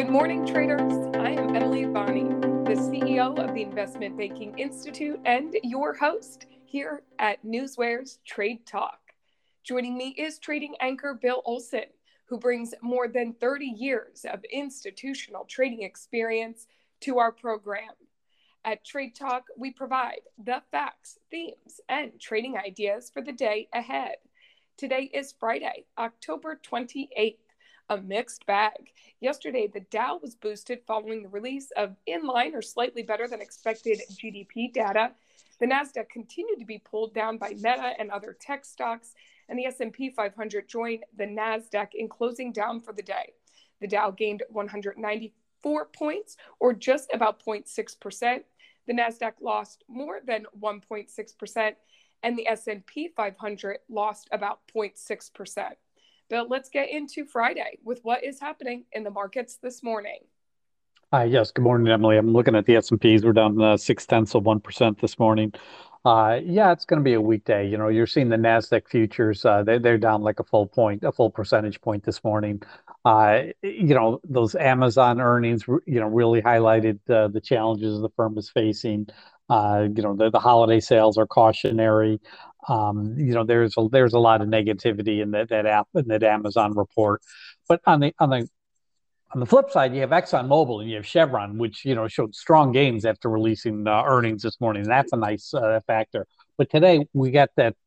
Good morning, traders. I am Emily Bonney, the CEO of the Investment Banking Institute and your host here at Newswires Trade Talk. Joining me is trading anchor Bill Olson, who brings more than 30 years of institutional trading experience to our program. At Trade Talk, we provide the facts, themes, and trading ideas for the day ahead. Today is Friday, October 28th. A mixed bag. Yesterday, the Dow was boosted following the release of in-line or slightly better than expected GDP data. The Nasdaq continued to be pulled down by Meta and other tech stocks, and the S&P 500 joined the Nasdaq in closing down for the day. The Dow gained 194 points, or just about 0.6%. The Nasdaq lost more than 1.6%, and the S&P 500 lost about 0.6%. Bill, let's get into Friday with what is happening in the markets this morning. Yes, good morning, Emily. I'm looking at the S&Ps. We're down 0.6% this morning. It's going to be a weekday. You know, you're seeing the Nasdaq futures. They're down like a full percentage point this morning. Those Amazon earnings, really highlighted the challenges the firm is facing. The holiday sales are cautionary. There's a lot of negativity in that Amazon report. But on the flip side, you have ExxonMobil and you have Chevron, which showed strong gains after releasing earnings this morning. That's a nice factor. But today we got that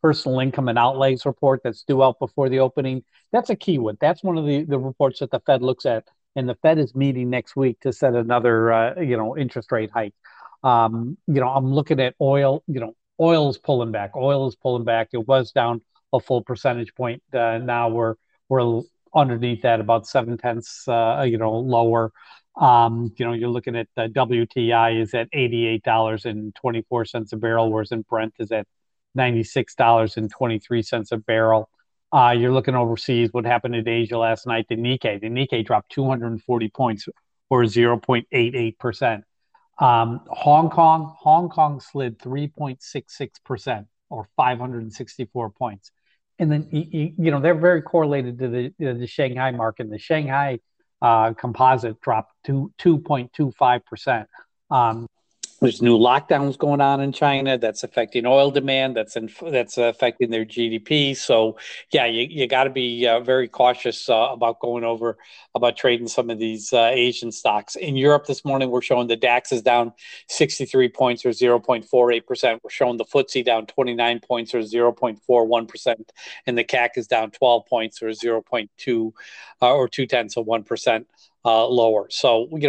personal income and outlays report that's due out before the opening. That's a key one. That's one of the reports that the Fed looks at, and the Fed is meeting next week to set another interest rate hike. I'm looking at oil. Oil is pulling back. It was down a full percentage point. Now we're underneath that, about 0.7, lower. You're looking at WTI is at $88.24 a barrel, whereas in Brent is at $96.23 a barrel. You're looking overseas. What happened in Asia last night? The Nikkei dropped 240 points, or 0.88%. Hong Kong slid 3.66%, or 564 points. And then, they're very correlated to the Shanghai market. And the Shanghai composite dropped to 2.25%. There's new lockdowns going on in China. That's affecting oil demand. That's affecting their GDP. So, you got to be very cautious about trading some of these Asian stocks. In Europe this morning, we're showing the DAX is down 63 points, or 0.48%. We're showing the FTSE down 29 points, or 0.41%, and the CAC is down 12 points, or 0.2 or 0.2%. Lower. So, we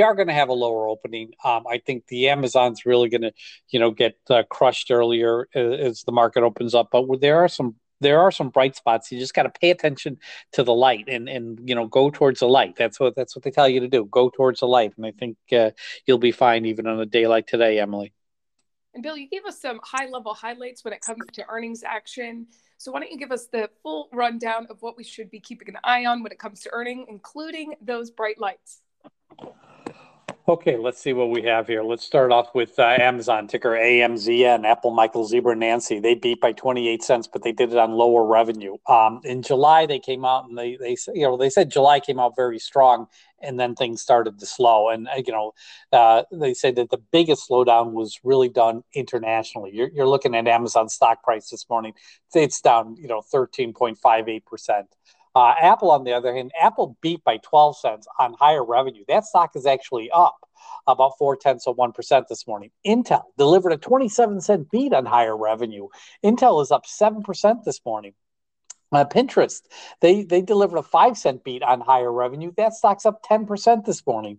are going to have a lower opening. I think the Amazon's really going to, get crushed earlier as the market opens up. But there are some bright spots. You just got to pay attention to the light and go towards the light. That's what they tell you to do. Go towards the light. And I think you'll be fine even on a day like today, Emily. And Bill, you gave us some high-level highlights when it comes to earnings action. So why don't you give us the full rundown of what we should be keeping an eye on when it comes to earnings, including those bright lights? Okay, let's see what we have here. Let's start off with Amazon, ticker AMZN, Apple, Michael, Zebra, Nancy. They beat by 28 cents, but they did it on lower revenue. In July, they came out and they said July came out very strong, and then things started to slow. And, they said that the biggest slowdown was really done internationally. You're looking at Amazon stock price this morning. It's down, 13.58%. Apple, on the other hand, Apple beat by 12 cents on higher revenue. That stock is actually up about 0.4% this morning. Intel delivered a 27-cent beat on higher revenue. Intel is up 7% this morning. Pinterest, they delivered a 5-cent beat on higher revenue. That stock's up 10% this morning.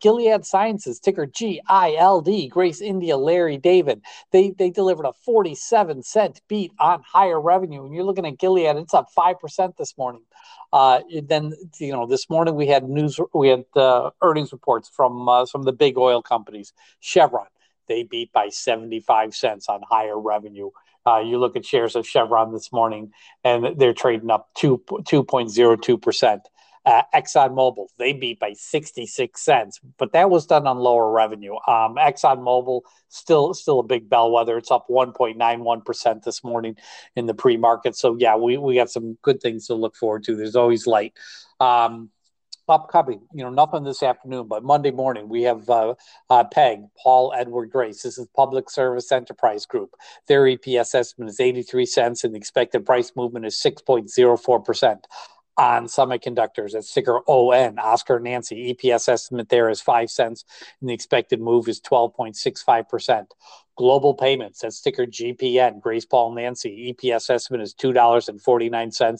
Gilead Sciences, ticker GILD, Grace India, Larry David, they delivered a 47-cent beat on higher revenue. And you're looking at Gilead, it's up 5% this morning. Then this morning we had earnings reports from some of the big oil companies. Chevron, they beat by 75 cents on higher revenue. You look at shares of Chevron this morning, and they're trading up 2.02%. ExxonMobil, they beat by 66 cents, but that was done on lower revenue. ExxonMobil, still a big bellwether. It's up 1.91% this morning in the pre-market. So, we got some good things to look forward to. There's always light. upcoming, nothing this afternoon, but Monday morning, we have PEG, Paul Edward Grace. This is Public Service Enterprise Group. Their EPS estimate is 83 cents, and the expected price movement is 6.04%. On semiconductors, that's ticker ON, Oscar Nancy. EPS estimate there is 5 cents, and the expected move is 12.65%. Global payments, that's ticker GPN, Grace Paul Nancy. EPS estimate is $2.49, and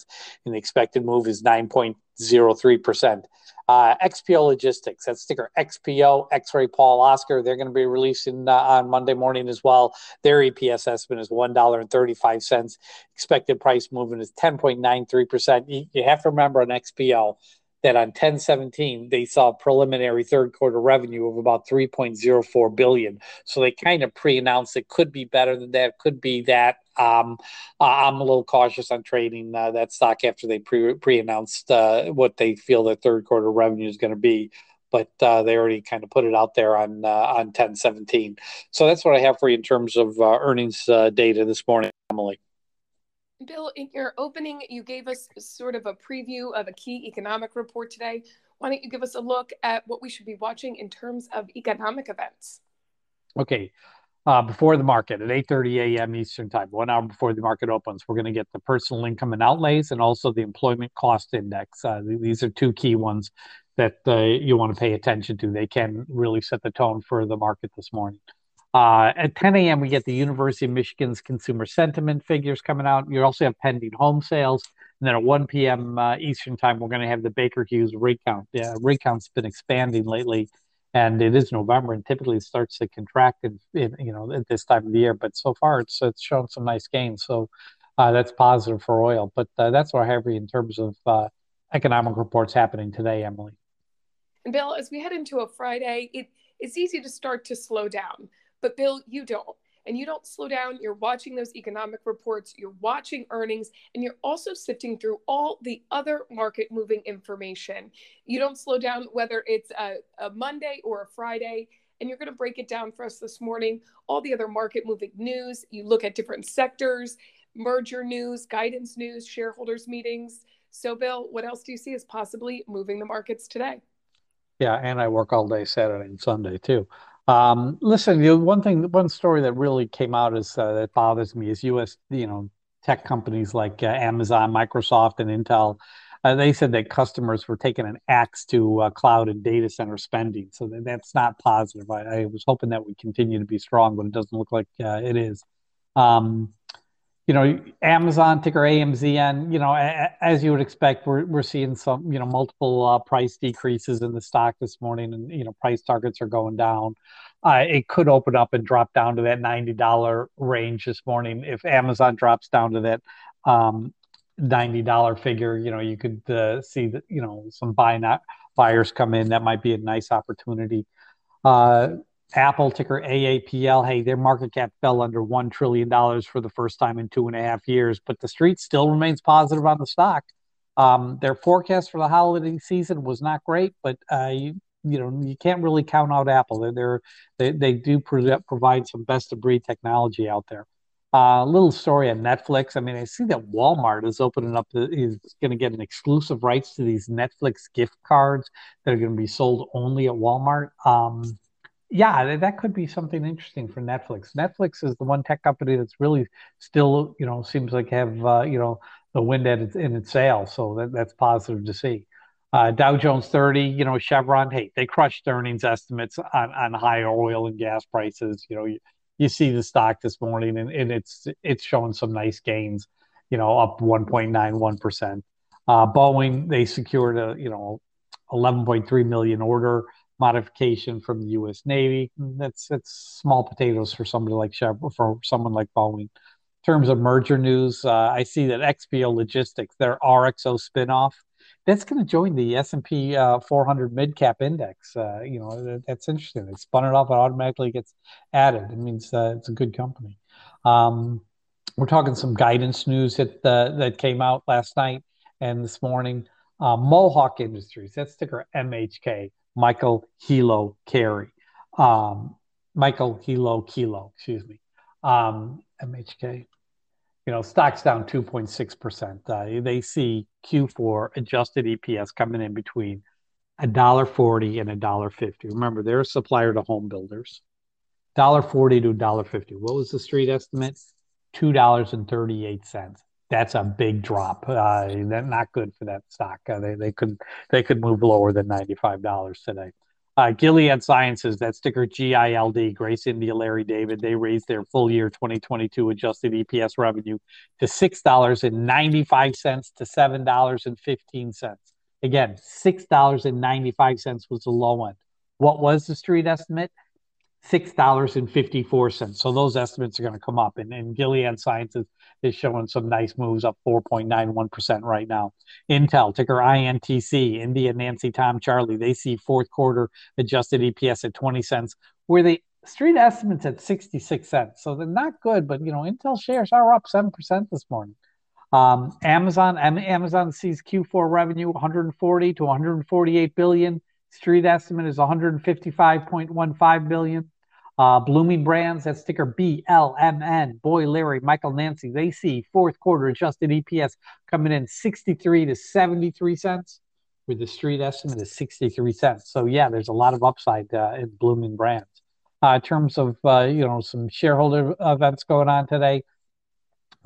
the expected move is 9.03%. XPO Logistics, that's ticker XPO, X-Ray Paul Oscar. They're going to be releasing on Monday morning as well. Their EPS estimate is $1.35. Expected price movement is 10.93%. You have to remember on XPO that on 10/17, they saw preliminary third quarter revenue of about $3.04 billion. So they kind of pre-announced it could be better than that, could be that. I'm a little cautious on trading that stock after they pre-announced what they feel their third quarter revenue is going to be. But they already kind of put it out there on 10/17. So that's what I have for you in terms of earnings data this morning, Emily. Bill, in your opening, you gave us sort of a preview of a key economic report today. Why don't you give us a look at what we should be watching in terms of economic events? Okay. Before the market at 8:30 a.m. Eastern time, 1 hour before the market opens, we're going to get the personal income and outlays and also the employment cost index. These are two key ones that you want to pay attention to. They can really set the tone for the market this morning. At 10 a.m., we get the University of Michigan's consumer sentiment figures coming out. You also have pending home sales. And then at 1 p.m. Eastern time, we're going to have the Baker Hughes rig count. Rig count's been expanding lately. And it is November, and typically it starts to contract, at this time of the year. But so far, it's shown some nice gains, so that's positive for oil. But that's what I have in terms of economic reports happening today, Emily. And Bill, as we head into a Friday, it's easy to start to slow down. But Bill, you don't, and you don't slow down. You're watching those economic reports, you're watching earnings, and you're also sifting through all the other market-moving information. You don't slow down whether it's a Monday or a Friday, and you're going to break it down for us this morning. All the other market-moving news, you look at different sectors, merger news, guidance news, shareholders meetings. So Bill, what else do you see as possibly moving the markets today? Yeah, and I work all day Saturday and Sunday too. Listen, one story that really came out is that bothers me is U.S. Tech companies like Amazon, Microsoft, and Intel. They said that customers were taking an axe to cloud and data center spending, so that's not positive. I was hoping that would continue to be strong, but it doesn't look like it is. Amazon, ticker AMZN, as you would expect, we're seeing some, multiple price decreases in the stock this morning, and, price targets are going down. It could open up and drop down to that $90 range this morning. If Amazon drops down to that $90 figure, you could see that, some buyers come in. That might be a nice opportunity. Apple, ticker AAPL, hey, their market cap fell under $1 trillion for the first time in 2.5 years, but the street still remains positive on the stock. Their forecast for the holiday season was not great, but you can't really count out Apple. They do provide some best-of-breed technology out there. A little story on Netflix. I mean, I see that Walmart is opening up, is going to get an exclusive rights to these Netflix gift cards that are going to be sold only at Walmart. Yeah, that could be something interesting for Netflix. Netflix is the one tech company that's really still, seems like have, the wind in its sails. So that's positive to see. Dow Jones 30, Chevron, hey, they crushed earnings estimates on higher oil and gas prices. You see the stock this morning, and it's showing some nice gains, up 1.91%. Boeing, they secured a, $11.3 million order modification from the U.S. Navy. That's small potatoes for somebody like Chevron, for someone like Boeing. In terms of merger news, I see that XPO Logistics, their RXO spinoff, that's going to join the S&P 400 mid-cap index. That's interesting. They spun it off and automatically gets added. It means it's a good company. We're talking some guidance news that came out last night and this morning. Mohawk Industries, that's ticker MHK. Michael Hilo Kilo, excuse me, MHK, stock's down 2.6%. They see Q4 adjusted EPS coming in between $1.40 and $1.50. Remember, they're a supplier to home builders. $1.40 to $1.50. What was the street estimate? $2.38. That's a big drop. They're not good for that stock. They could move lower than $95 today. Gilead Sciences, that ticker GILD, Grace India, Larry David, they raised their full year 2022 adjusted EPS revenue to $6.95 to $7.15. Again, $6.95 was the low end. What was the street estimate? $6.54. So those estimates are going to come up. And Gilead Sciences is showing some nice moves, up 4.91% right now. Intel, ticker INTC, India, Nancy, Tom, Charlie, they see fourth quarter adjusted EPS at 20 cents, where the street estimates at 66 cents. So they're not good, but, you know, Intel shares are up 7% this morning. Amazon sees Q4 revenue $140 to $148 billion. Street estimate is $155.15 billion. Blooming Brands, that's ticker BLMN, Boy, Larry, Michael, Nancy, they see fourth quarter adjusted EPS coming in 63 to 73 cents, where the street estimate is 63 cents. So, yeah, there's a lot of upside in Blooming Brands. In terms of, some shareholder events going on today,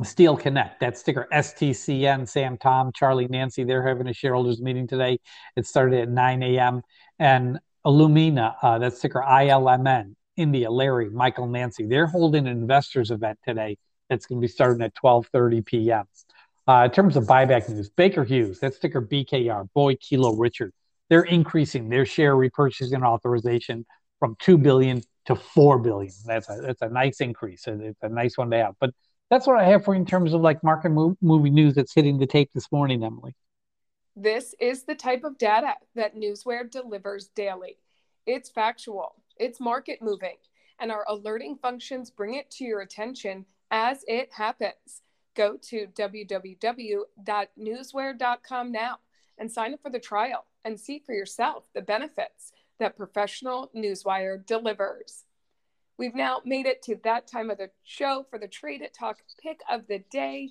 Steel Connect, that's ticker STCN, Sam, Tom, Charlie, Nancy, they're having a shareholders meeting today. It started at 9 a.m. And Illumina, that's ticker ILMN, India, Larry, Michael, Nancy, they're holding an investors event today that's going to be starting at 12:30 p.m. In terms of buyback news, Baker Hughes, that's ticker BKR, Boy, Kilo, Richard, they're increasing their share repurchasing authorization from $2 billion to $4 billion. That's a nice increase. It's a nice one to have. But that's what I have for you in terms of like market movie news that's hitting the tape this morning, Emily. This is the type of data that Newswire delivers daily. It's factual, it's market moving, and our alerting functions bring it to your attention as it happens. Go to www.newswire.com now and sign up for the trial and see for yourself the benefits that professional Newswire delivers. We've now made it to that time of the show for the Trade It Talk pick of the day.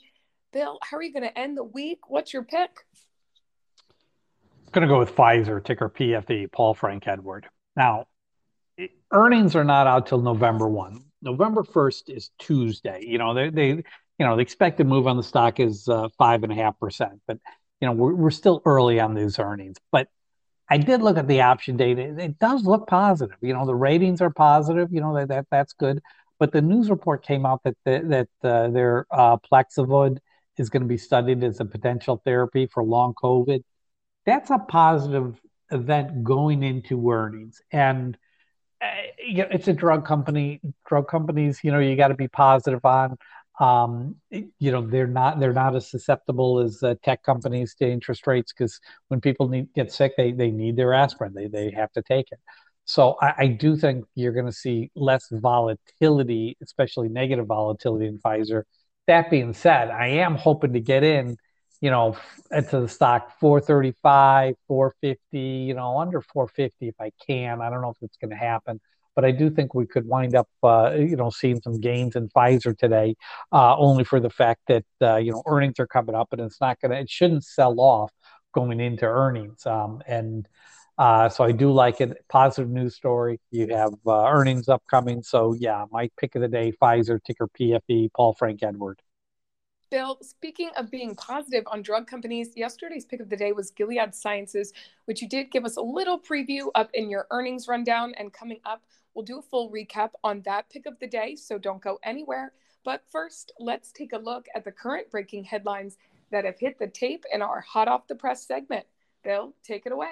Bill, how are you going to end the week? What's your pick? I'm going to go with Pfizer, ticker PFE, Paul Frank Edward. Now, earnings are not out till November 1. November 1st is Tuesday. You know, the expected move on the stock is 5.5%, but you know we're still early on these earnings. But I did look at the option data. It does look positive. You know, the ratings are positive. You know, that's good. But the news report came out that their Plaquenil is going to be studied as a potential therapy for long COVID. That's a positive event going into earnings. And it's a drug company. Drug companies, you know, you got to be positive on. You know, they're not as susceptible as tech companies to interest rates, because when people get sick, they need their aspirin. They have to take it. So I do think you're going to see less volatility, especially negative volatility in Pfizer. That being said, I am hoping to get in, you know, into the stock 435, 450, you know, under 450 if I can. I don't know if it's going to happen. But I do think we could wind up, seeing some gains in Pfizer today, only for the fact that, earnings are coming up and it shouldn't sell off going into earnings. So I do like it. Positive news story. You have earnings upcoming. So, yeah, my pick of the day, Pfizer, ticker PFE, Paul Frank Edward. Bill, speaking of being positive on drug companies, yesterday's pick of the day was Gilead Sciences, which you did give us a little preview up in your earnings rundown. And coming up, we'll do a full recap on that pick of the day, so don't go anywhere. But first, let's take a look at the current breaking headlines that have hit the tape in our Hot Off the Press segment. Bill, take it away.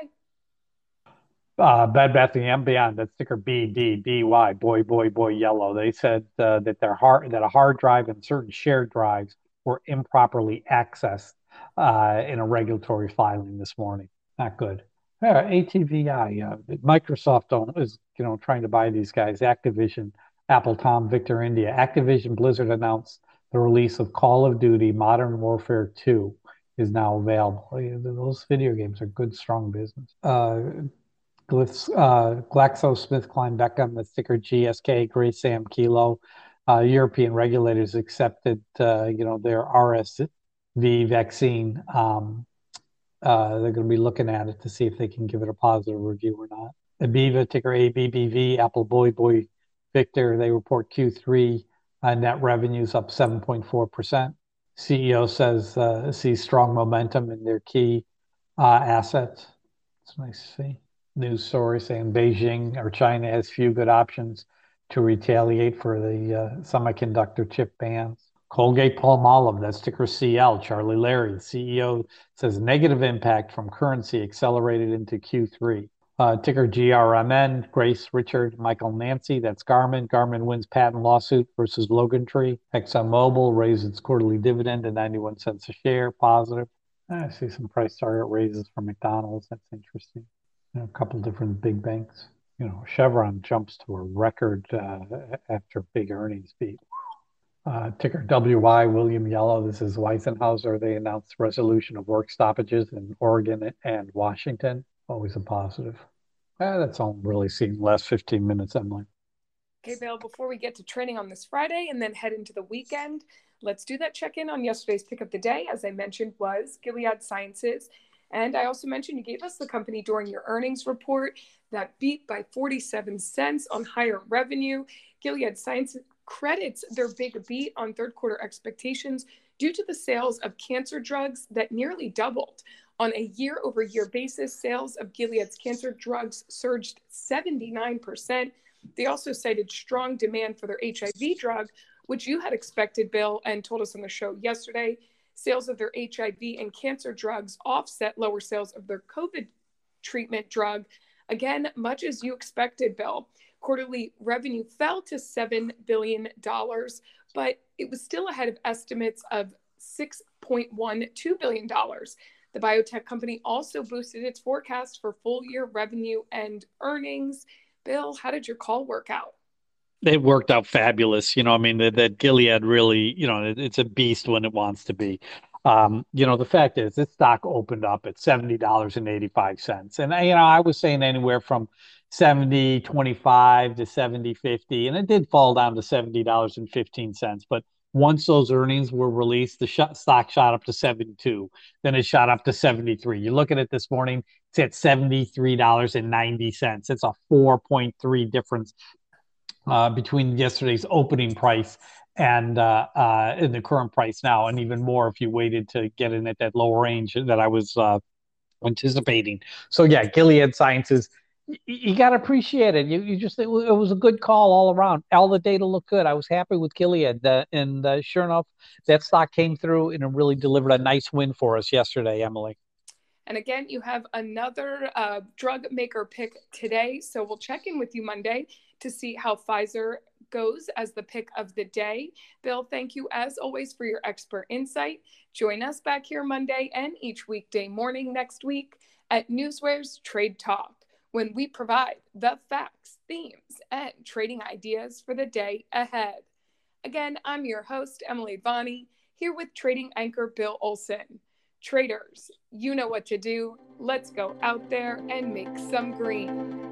Bed Bath & Beyond, that's ticker BDBY, boy, yellow. They said that a hard drive and certain shared drives were improperly accessed in a regulatory filing this morning. Not good. Yeah, ATVI, Microsoft is trying to buy these guys. Activision, Apple, Tom, Victor, India. Activision Blizzard announced the release of Call of Duty: Modern Warfare 2 is now available. Those video games are good, strong business. GlaxoSmithKline Beckham, that's ticker GSK, Gray Sam Kilo. European regulators accepted, their RSV vaccine They're going to be looking at it to see if they can give it a positive review or not. Abiva, ticker ABBV, Apple Boy Victor, they report Q3 net revenues up 7.4%. CEO says sees strong momentum in their key assets. It's nice to see. News story saying Beijing or China has few good options to retaliate for the semiconductor chip bans. Colgate-Palmolive, that's ticker CL, Charlie Larry, CEO, says negative impact from currency accelerated into Q3. Ticker GRMN, Grace Richard, Michael Nancy, that's Garmin. Garmin wins patent lawsuit versus Logantree. ExxonMobil raised its quarterly dividend to 91 cents a share, positive. I see some price target raises for McDonald's. That's interesting. You know, a couple different big banks. You know, Chevron jumps to a record after big earnings beat. Ticker WY, William Yellow. This is Weysenhauser. They announced resolution of work stoppages in Oregon and Washington. Always a positive. That's all I'm really seeing the last 15 minutes, Emily. Okay, Bill, before we get to trading on this Friday and then head into the weekend, let's do that check-in on yesterday's pick of the day. As I mentioned, was Gilead Sciences. And I also mentioned you gave us the company during your earnings report that beat by 47 cents on higher revenue. Gilead Sciences credits their big beat on third quarter expectations due to the sales of cancer drugs that nearly doubled. On a year-over-year basis, sales of Gilead's cancer drugs surged 79%. They also cited strong demand for their HIV drug, which you had expected, Bill, and told us on the show yesterday. Sales of their HIV and cancer drugs offset lower sales of their COVID treatment drug. Again, much as you expected, Bill. Quarterly revenue fell to $7 billion, but it was still ahead of estimates of $6.12 billion. The biotech company also boosted its forecast for full-year revenue and earnings. Bill, how did your call work out? It worked out fabulous. You know, I mean, that Gilead really, you know, it's a beast when it wants to be. You know, the fact is, this stock opened up at $70.85. And, you know, I was saying anywhere from 70.25 to 70.50, and it did fall down to $70.15. But once those earnings were released, the stock shot up to 72. Then it shot up to 73. You look at it this morning, it's at $73.90. It's a 4.3 difference between yesterday's opening price and the current price now, and even more if you waited to get in at that lower range that I was anticipating. So, yeah, Gilead Sciences, you got to appreciate it. You just, it was a good call all around. All the data looked good. I was happy with Gilead. And sure enough, that stock came through and it really delivered a nice win for us yesterday, Emily. And again, you have another drug maker pick today. So we'll check in with you Monday to see how Pfizer goes as the pick of the day. Bill, thank you as always for your expert insight. Join us back here Monday and each weekday morning next week at Newswires Trade Talk, when we provide the facts, themes, and trading ideas for the day ahead. Again, I'm your host, Emily Bonney, here with trading anchor Bill Olson. Traders, you know what to do. Let's go out there and make some green.